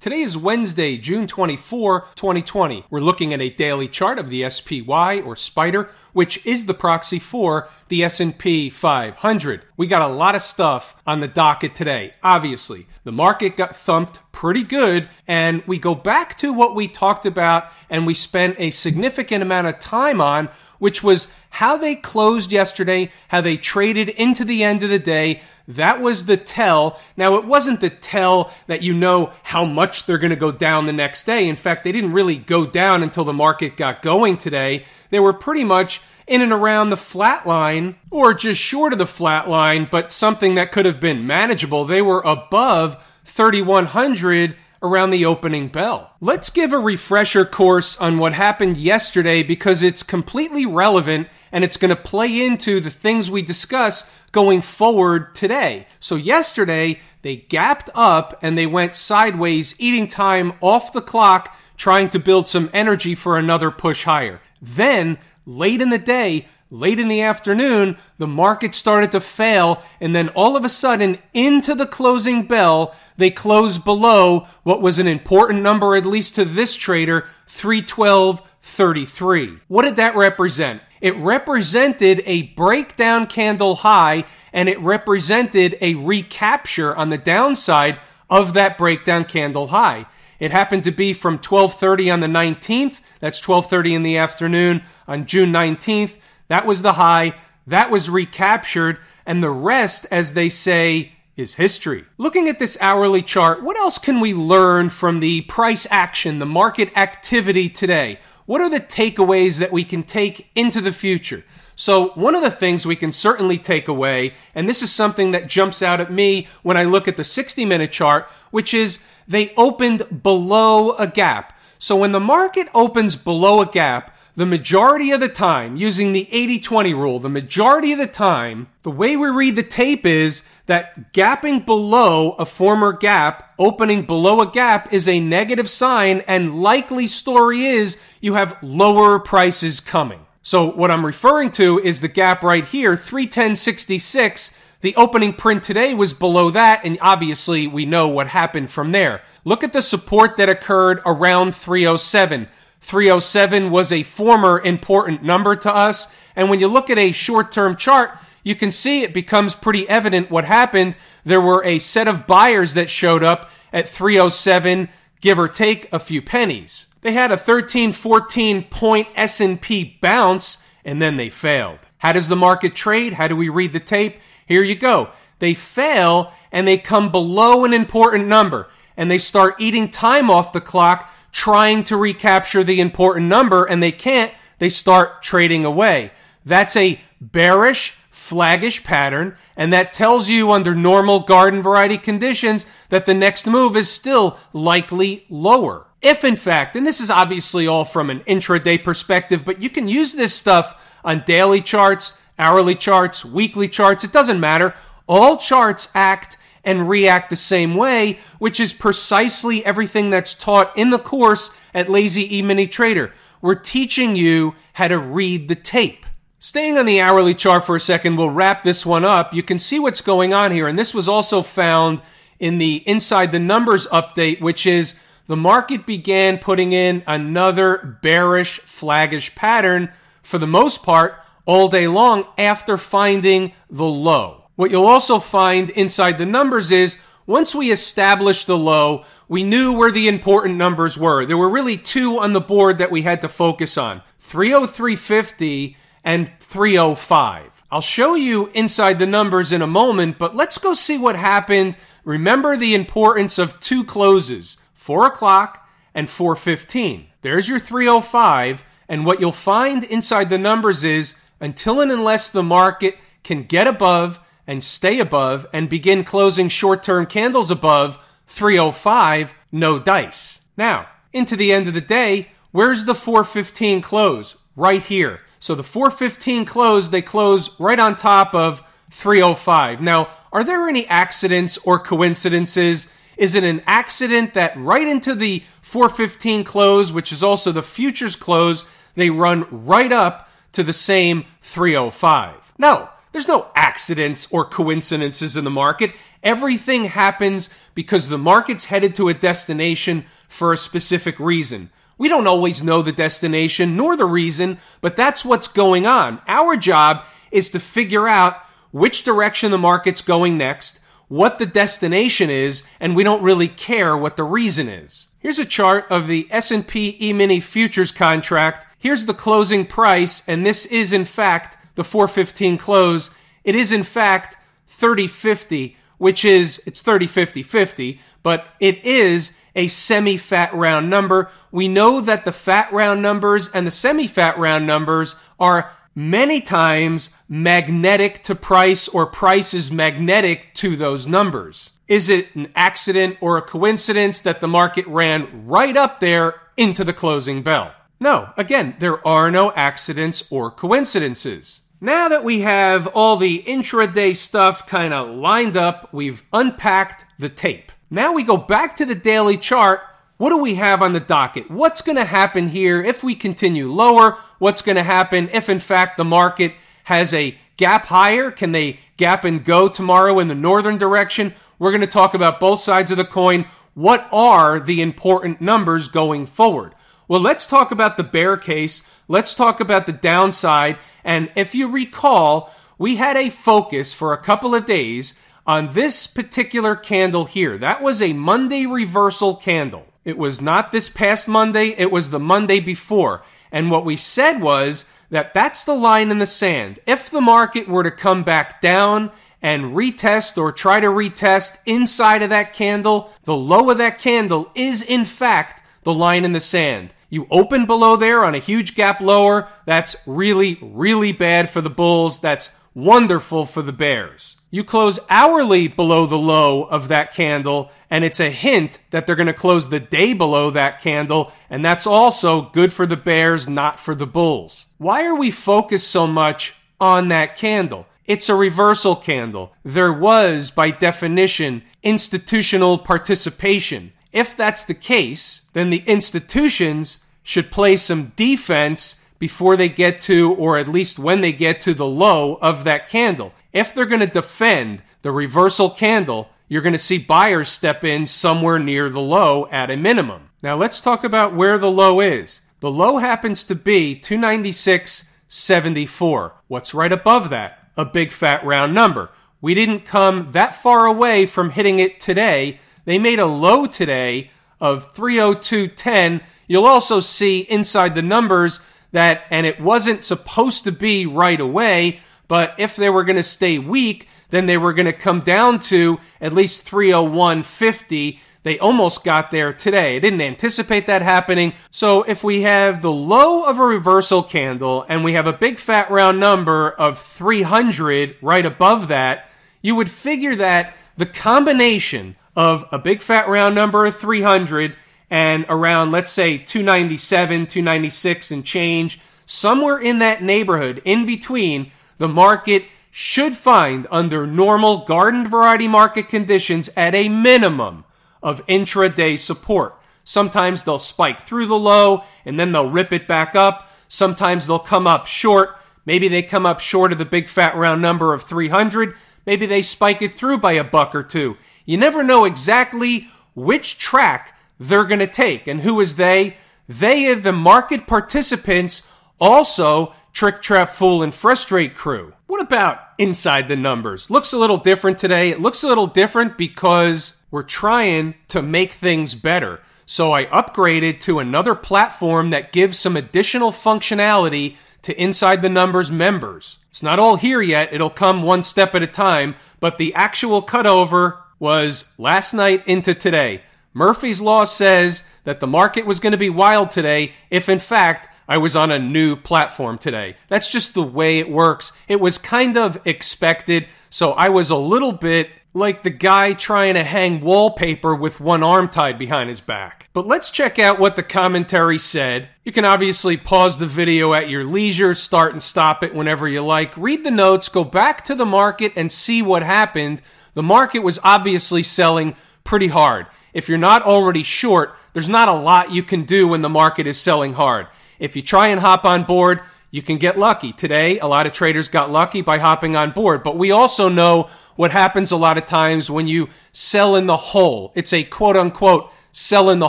Today is Wednesday, June 24, 2020. We're looking at a daily chart of the SPY, or SPDR, which is the proxy for the S&P 500. We got a lot of stuff on the docket today, obviously. The market got thumped pretty good, and we go back to what we talked about and we spent a significant amount of time on, which was how they closed yesterday, how they traded into the end of the day. That was the tell. Now, it wasn't the tell that you know how much they're going to go down the next day. In fact, they didn't really go down until the market got going today. They were pretty much in and around the flat line, or just short of the flat line, but something that could have been manageable. They were above 3,100 around the opening bell. Let's give a refresher course on what happened yesterday, because it's completely relevant and it's going to play into the things we discuss going forward today. So yesterday, they gapped up and they went sideways, eating time off the clock, trying to build some energy for another push higher. Then, late in the day, late in the afternoon, the market started to fail, and then all of a sudden, into the closing bell, they closed below what was an important number, at least to this trader, 312.33. What did that represent? It represented a breakdown candle high, and it represented a recapture on the downside of that breakdown candle high. It happened to be from 12:30 on the 19th. That's 12:30 in the afternoon on June 19th. That was the high. That was recaptured. And the rest, as they say, is history. Looking at this hourly chart, what else can we learn from the price action, the market activity today? What are the takeaways that we can take into the future? So one of the things we can certainly take away, and this is something that jumps out at me when I look at the 60-minute chart, which is they opened below a gap. So when the market opens below a gap, the majority of the time, using the 80-20 rule, the majority of the time, the way we read the tape is that gapping below a former gap, opening below a gap, is a negative sign, and likely story is you have lower prices coming. So what I'm referring to is the gap right here, 310.66. The opening print today was below that, and obviously we know what happened from there. Look at the support that occurred around 307. 307 was a former important number to us, and when you look at a short-term chart, you can see it becomes pretty evident what happened. There were a set of buyers that showed up at 307, give or take a few pennies. They had a 13, 14-point S&P bounce, and then they failed. How does the market trade? How do we read the tape? Here you go. They fail, and they come below an important number, and they start eating time off the clock, trying to recapture the important number, and they can't. They start trading away. That's a bearish, flaggish pattern, and that tells you under normal garden variety conditions that the next move is still likely lower. If in fact, and this is obviously all from an intraday perspective, but you can use this stuff on daily charts, hourly charts, weekly charts, it doesn't matter. All charts act and react the same way, which is precisely everything that's taught in the course at Lazy E-Mini Trader. We're teaching you how to read the tape. Staying on the hourly chart for a second, we'll wrap this one up. You can see what's going on here, and this was also found in the Inside the Numbers update, which is the market began putting in another bearish, flaggish pattern for the most part all day long after finding the low. What you'll also find inside the numbers is once we established the low, we knew where the important numbers were. There were really two on the board that we had to focus on, 303.50 and 305. I'll show you inside the numbers in a moment, but let's go see what happened. Remember the importance of two closes, 4 o'clock and 4:15. There's your 305, and what you'll find inside the numbers is until and unless the market can get above and stay above and begin closing short-term candles above 305, no dice. Now, into the end of the day, where's the 415 close? Right here. So the 415 close, they close right on top of 305. Now, are there any accidents or coincidences? Is it an accident that right into the 415 close, which is also the futures close, they run right up to the same 305? No, there's no accidents or coincidences in the market. Everything happens because the market's headed to a destination for a specific reason. We don't always know the destination nor the reason, but that's what's going on. Our job is to figure out which direction the market's going next, what the destination is, and we don't really care what the reason is. Here's a chart of the S&P E-Mini futures contract. Here's the closing price, and this is, in fact, the 415 close. It is, in fact, 3050, which is, it's 3050.50, but it is a semi-fat round number. We know that the fat round numbers and the semi-fat round numbers are many times magnetic to price, or price is magnetic to those numbers. Is it an accident or a coincidence that the market ran right up there into the closing bell? No, again, there are no accidents or coincidences. Now that we have all the intraday stuff kind of lined up, we've unpacked the tape. Now we go back to the daily chart. What do we have on the docket? What's going to happen here if we continue lower? What's going to happen if, in fact, the market has a gap higher? Can they gap and go tomorrow in the northern direction? We're going to talk about both sides of the coin. What are the important numbers going forward? Well, let's talk about the bear case. Let's talk about the downside. And if you recall, we had a focus for a couple of days on this particular candle here. That was a Monday reversal candle. It was not this past Monday, it was the Monday before. And what we said was that that's the line in the sand. If the market were to come back down and retest or try to retest inside of that candle, the low of that candle is in fact the line in the sand. You open below there on a huge gap lower, that's really, really bad for the bulls. That's wonderful for the bears. You close hourly below the low of that candle, and it's a hint that they're going to close the day below that candle, and that's also good for the bears, not for the bulls. Why are we focused so much on that candle? It's a reversal candle. There was, by definition, institutional participation. If that's the case, then the institutions should play some defense before they get to, or at least when they get to, the low of that candle. If they're going to defend the reversal candle, you're going to see buyers step in somewhere near the low at a minimum. Now let's talk about where the low is. The low happens to be 296.74. What's right above that? A big fat round number. We didn't come that far away from hitting it today. They made a low today of 302.10. You'll also see inside the numbers that, and it wasn't supposed to be right away, but if they were going to stay weak, then they were going to come down to at least 301.50. They almost got there today. I didn't anticipate that happening. So if we have the low of a reversal candle and we have a big fat round number of 300 right above that, you would figure that the combination of a big fat round number of 300 and around, let's say, 297, 296 and change, somewhere in that neighborhood, in between, the market should find, under normal garden variety market conditions, at a minimum of intraday support. Sometimes they'll spike through the low and then they'll rip it back up. Sometimes they'll come up short. Maybe they come up short of the big fat round number of 300. Maybe they spike it through by a buck or two. You never know exactly which track they're going to take. And who is they? They are the market participants, also trick, trap, fool, and frustrate crew. What about inside the numbers? Looks a little different today. It looks a little different because we're trying to make things better. So I upgraded to another platform that gives some additional functionality to Inside the Numbers members. It's not all here yet. It'll come one step at a time. But the actual cutover was last night into today. Murphy's Law says that the market was going to be wild today if, in fact, I was on a new platform today. That's just the way it works. It was kind of expected, so I was a little bit like the guy trying to hang wallpaper with one arm tied behind his back. But let's check out what the commentary said. You can obviously pause the video at your leisure, start and stop it whenever you like, read the notes, go back to the market and see what happened. The market was obviously selling pretty hard. If you're not already short, there's not a lot you can do when the market is selling hard. If you try and hop on board, you can get lucky. Today, a lot of traders got lucky by hopping on board, but we also know what happens a lot of times when you sell in the hole. It's a quote-unquote sell in the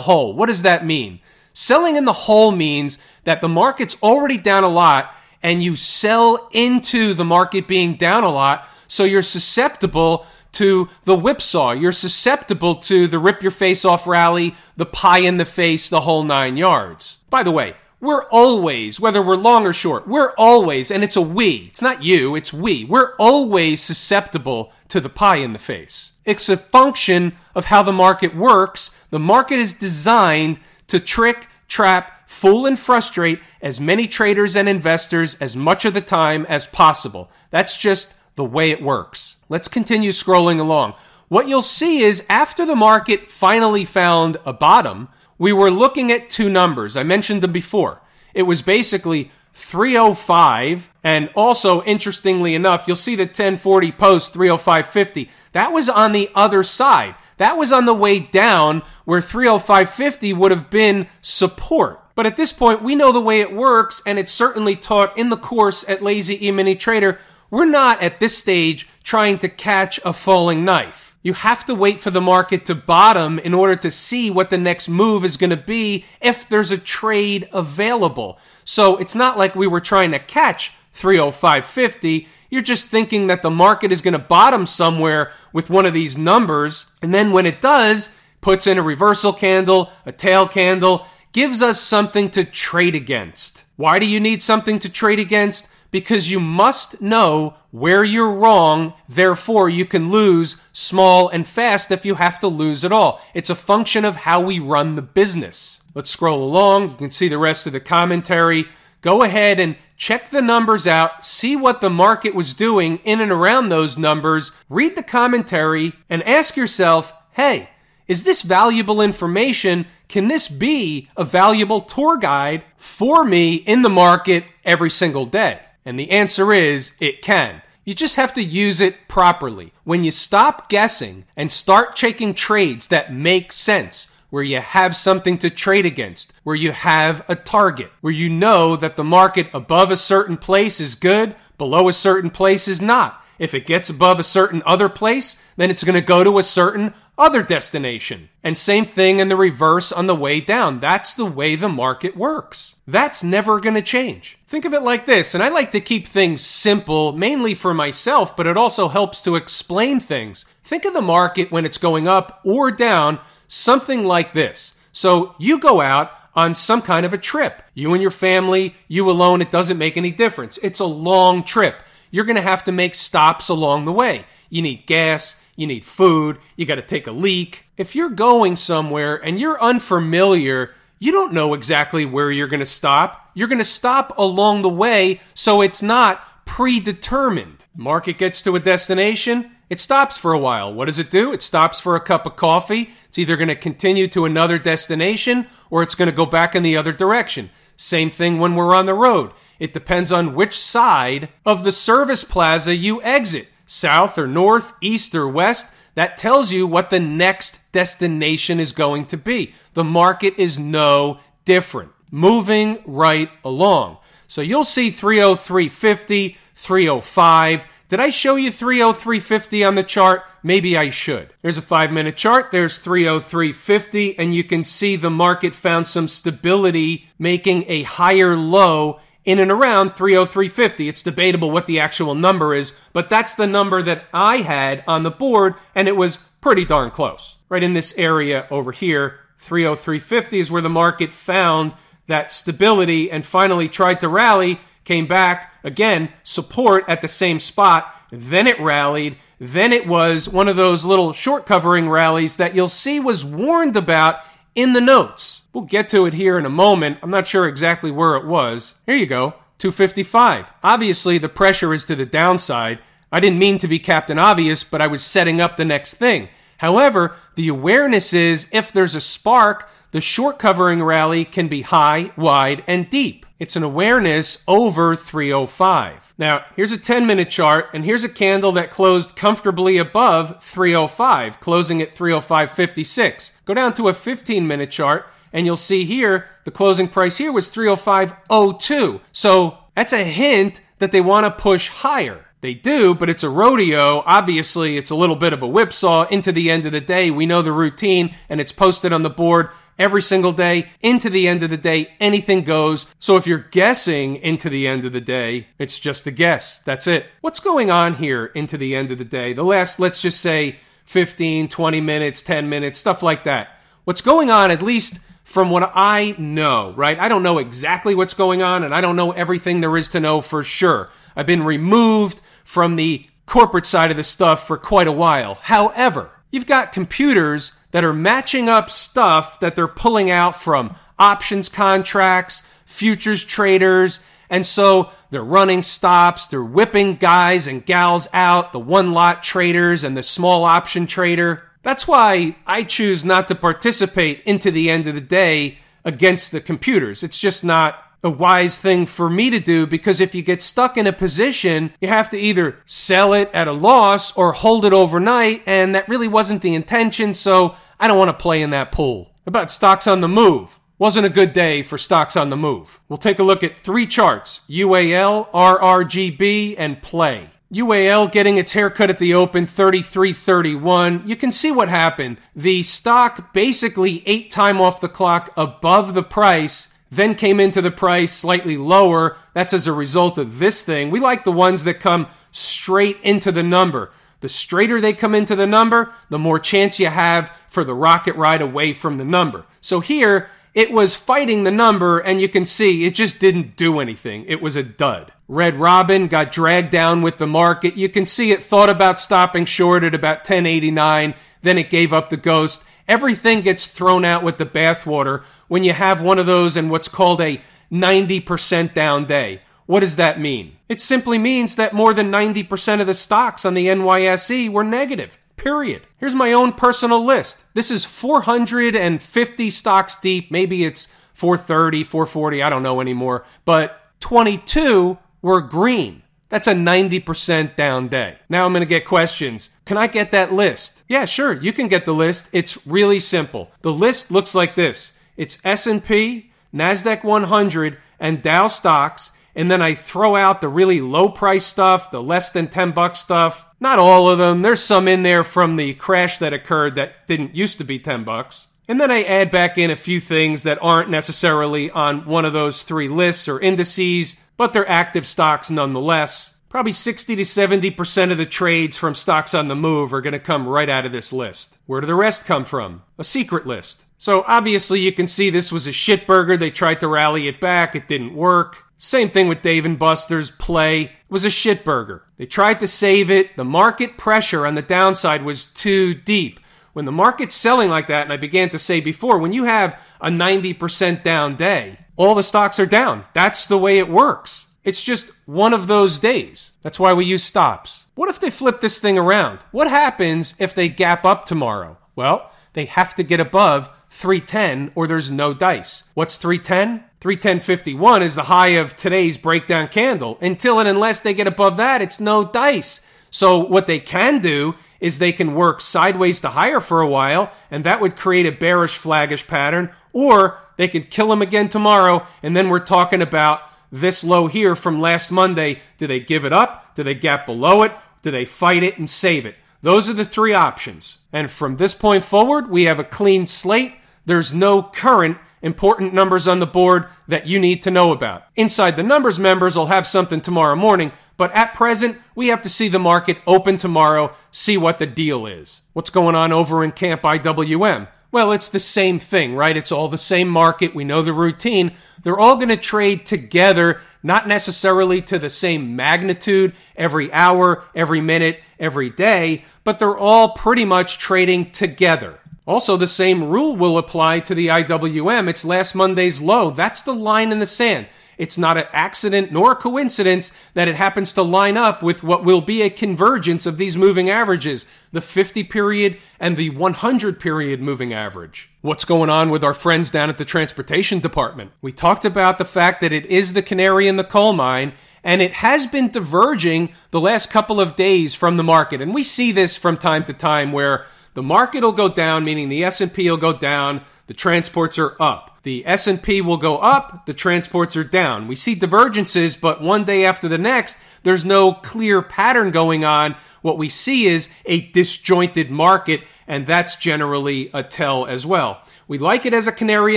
hole. What does that mean? Selling in the hole means that the market's already down a lot and you sell into the market being down a lot, so you're susceptible to the whipsaw. You're susceptible to the rip-your-face-off rally, the pie-in-the-face, the whole nine yards. By the way, we're always, whether we're long or short, we're always, and it's a we, it's not you, it's we, we're always susceptible to the pie-in-the-face. It's a function of how the market works. The market is designed to trick, trap, fool, and frustrate as many traders and investors as much of the time as possible. That's just the way it works. Let's continue scrolling along. What you'll see is after the market finally found a bottom, we were looking at two numbers. I mentioned them before. It was basically 305, and also, interestingly enough, you'll see the 1040 post 305.50. That was on the other side. That was on the way down where 305.50 would have been support. But at this point, we know the way it works, and it's certainly taught in the course at Lazy E-Mini Trader. We're not at this stage trying to catch a falling knife. You have to wait for the market to bottom in order to see what the next move is going to be if there's a trade available. So it's not like we were trying to catch 305.50. You're just thinking that the market is going to bottom somewhere with one of these numbers. And then when it does, puts in a reversal candle, a tail candle, gives us something to trade against. Why do you need something to trade against? Because you must know where you're wrong, therefore you can lose small and fast if you have to lose at all. It's a function of how we run the business. Let's scroll along. You can see the rest of the commentary. Go ahead and check the numbers out, see what the market was doing in and around those numbers, read the commentary, and ask yourself, hey, is this valuable information? Can this be a valuable tour guide for me in the market every single day? And the answer is, it can. You just have to use it properly. When you stop guessing and start taking trades that make sense, where you have something to trade against, where you have a target, where you know that the market above a certain place is good, below a certain place is not. If it gets above a certain other place, then it's going to go to a certain other destination. And same thing in the reverse on the way down. That's the way the market works. That's never going to change. Think of it like this, and I like to keep things simple, mainly for myself, but it also helps to explain things. Think of the market when it's going up or down, something like this. So you go out on some kind of a trip. You and your family, you alone, it doesn't make any difference. It's a long trip. You're going to have to make stops along the way. You need gas, you need food, you got to take a leak. If you're going somewhere and you're unfamiliar, you don't know exactly where you're going to stop. You're going to stop along the way, so it's not predetermined. Market gets to a destination, it stops for a while. What does it do? It stops for a cup of coffee. It's either going to continue to another destination or it's going to go back in the other direction. Same thing when we're on the road. It depends on which side of the service plaza you exit, south or north, east or west. That tells you what the next destination is going to be. The market is no different, moving right along. So you'll see 303.50, 305. Did I show you 303.50 on the chart? Maybe I should. There's a 5-minute chart. There's 303.50, and you can see the market found some stability, making a higher low in and around 303.50. It's debatable what the actual number is, but that's the number that I had on the board, and it was pretty darn close. Right in this area over here, 303.50 is where the market found that stability and finally tried to rally, came back, again, support at the same spot, then it rallied, then it was one of those little short covering rallies that you'll see was warned about in the notes. We'll get to it here in a moment. I'm not sure exactly where it was. Here you go, 255. Obviously, the pressure is to the downside. I didn't mean to be Captain Obvious, but I was setting up the next thing. However, the awareness is if there's a spark, the short covering rally can be high, wide, and deep. It's an awareness over 305. Now, here's a 10-minute chart, and here's a candle that closed comfortably above 305, closing at 305.56. Go down to a 15-minute chart, and you'll see here, the closing price here was 305.02. So that's a hint that they want to push higher. They do, but it's a rodeo. Obviously, it's a little bit of a whipsaw into the end of the day. We know the routine, and it's posted on the board every single day. Into the end of the day, anything goes. So if you're guessing into the end of the day, it's just a guess. That's it. What's going on here into the end of the day? The last, let's just say 15, 20 minutes, 10 minutes, stuff like that. What's going on, at least from what I know, right? I don't know exactly what's going on, and I don't know everything there is to know for sure. I've been removed from the corporate side of the stuff for quite a while. However, you've got computers that are matching up stuff that they're pulling out from options contracts, futures traders, and so they're running stops, they're whipping guys and gals out, the one-lot traders and the small option trader. That's why I choose not to participate into the end of the day against the computers. It's just not a wise thing for me to do, because if you get stuck in a position, you have to either sell it at a loss or hold it overnight, and that really wasn't the intention, so I don't want to play in that pool. About stocks on the move. Wasn't a good day for stocks on the move. We'll take a look at three charts, UAL, RRGB, and play. UAL getting its haircut at the open, 33.31. You can see what happened. The stock basically ate time off the clock above the price, then came into the price slightly lower. That's as a result of this thing. We like the ones that come straight into the number. The straighter they come into the number, the more chance you have for the rocket ride away from the number. So here, it was fighting the number, and you can see it just didn't do anything. It was a dud. Red Robin got dragged down with the market. You can see it thought about stopping short at about 10.89. Then it gave up the ghost. Everything gets thrown out with the bathwater when you have one of those in what's called a 90% down day. What does that mean? It simply means that more than 90% of the stocks on the NYSE were negative, period. Here's my own personal list. This is 450 stocks deep. Maybe it's 430, 440, I don't know anymore. But 22 were green. That's a 90% down day. Now I'm going to get questions. Can I get that list? Yeah, sure. You can get the list. It's really simple. The list looks like this. It's S&P, NASDAQ 100, and Dow stocks. And then I throw out the really low price stuff, the less than $10 stuff. Not all of them. There's some in there from the crash that occurred that didn't used to be $10. And then I add back in a few things that aren't necessarily on one of those three lists or indices, but they're active stocks nonetheless. Probably 60 to 70% of the trades from stocks on the move are going to come right out of this list. Where do the rest come from? A secret list. So obviously you can see this was a shitburger. They tried to rally it back. It didn't work. Same thing with Dave & Buster's. Play, it was a shitburger. They tried to save it. The market pressure on the downside was too deep. When the market's selling like that, and I began to say before, when you have a 90% down day, all the stocks are down. That's the way it works. It's just one of those days. That's why we use stops. What if they flip this thing around? What happens if they gap up tomorrow? Well, they have to get above 310 or there's no dice. What's 310? 310.51 is the high of today's breakdown candle. Until and unless they get above that, it's no dice. So what they can do is they can work sideways to higher for a while, and that would create a bearish flaggish pattern, or they could kill them again tomorrow, and then we're talking about this low here from last Monday. Do they give it up? Do they gap below it? Do they fight it and save it? Those are the three options. And from this point forward, we have a clean slate. There's no current important numbers on the board that you need to know about. Inside the Numbers members will have something tomorrow morning, but at present, we have to see the market open tomorrow, see what the deal is. What's going on over in Camp IWM? Well, it's the same thing, right? It's all the same market. We know the routine. They're all going to trade together, not necessarily to the same magnitude every hour, every minute, every day, but they're all pretty much trading together. Also, the same rule will apply to the IWM. It's last Monday's low. That's the line in the sand. It's not an accident nor a coincidence that it happens to line up with what will be a convergence of these moving averages, the 50 period and the 100 period moving average. What's going on with our friends down at the transportation department? We talked about the fact that it is the canary in the coal mine, and it has been diverging the last couple of days from the market. And we see this from time to time where the market will go down, meaning the S&P will go down, the transports are up. The S&P will go up, the transports are down. We see divergences, but one day after the next, there's no clear pattern going on. What we see is a disjointed market, and that's generally a tell as well. We like it as a canary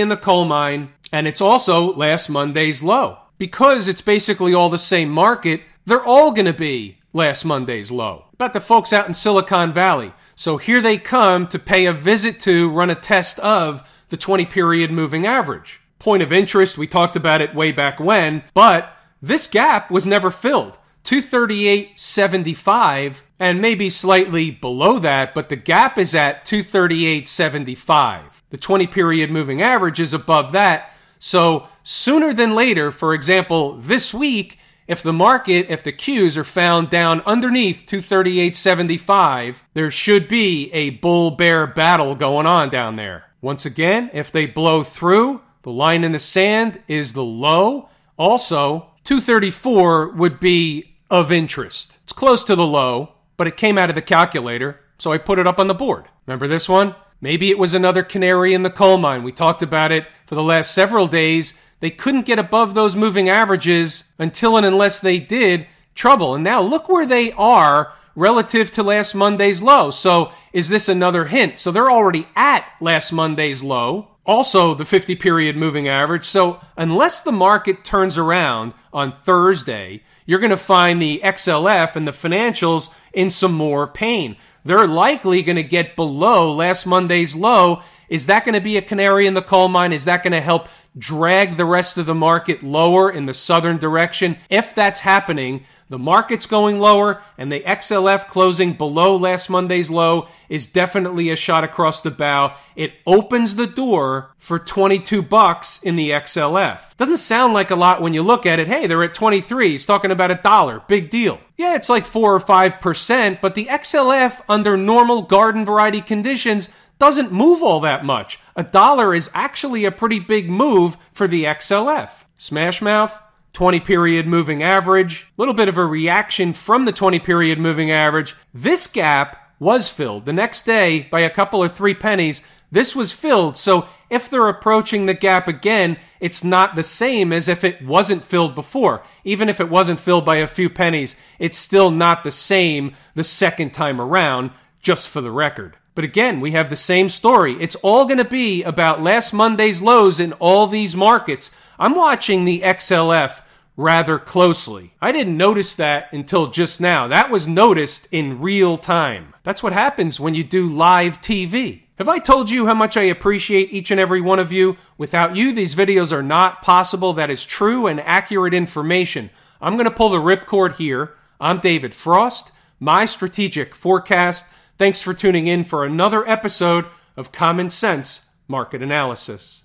in the coal mine, and it's also last Monday's low. Because it's basically all the same market, they're all going to be last Monday's low. About the folks out in Silicon Valley. So here they come to pay a visit to, run a test of, the 20-period moving average. Point of interest, we talked about it way back when, but this gap was never filled. 238.75, and maybe slightly below that, but the gap is at 238.75. The 20-period moving average is above that, so sooner than later, for example, this week, if the Qs are found down underneath 238.75, there should be a bull-bear battle going on down there. Once again, if they blow through, the line in the sand is the low. Also, 234 would be of interest. It's close to the low, but it came out of the calculator, so I put it up on the board. Remember this one? Maybe it was another canary in the coal mine. We talked about it for the last several days. They couldn't get above those moving averages until and unless they did, trouble. And now look where they are relative to last Monday's low. So is this another hint? So they're already at last Monday's low, also the 50-period moving average. So unless the market turns around on Thursday, you're going to find the XLF and the financials in some more pain. They're likely going to get below last Monday's low. Is that going to be a canary in the coal mine? Is that going to help drag the rest of the market lower in the southern direction? If that's happening, the market's going lower, and the XLF closing below last Monday's low is definitely a shot across the bow. It opens the door for $22 in the XLF. Doesn't sound like a lot when you look at it. Hey, they're at 23. He's talking about $1. Big deal. Yeah, it's like 4 or 5%, but the XLF under normal garden variety conditions doesn't move all that much. $1 is actually a pretty big move for the XLF. Smashmouth. 20-period moving average, a little bit of a reaction from the 20-period moving average. This gap was filled the next day by a couple or 3 pennies. This was filled, so if they're approaching the gap again, it's not the same as if it wasn't filled before. Even if it wasn't filled by a few pennies, it's still not the same the second time around, just for the record. But again, we have the same story. It's all going to be about last Monday's lows in all these markets. I'm watching the XLF rather closely. I didn't notice that until just now. That was noticed in real time. That's what happens when you do live TV. Have I told you how much I appreciate each and every one of you? Without you, these videos are not possible. That is true and accurate information. I'm going to pull the ripcord here. I'm David Frost, my strategic forecast. Thanks for tuning in for another episode of Common Sense Market Analysis.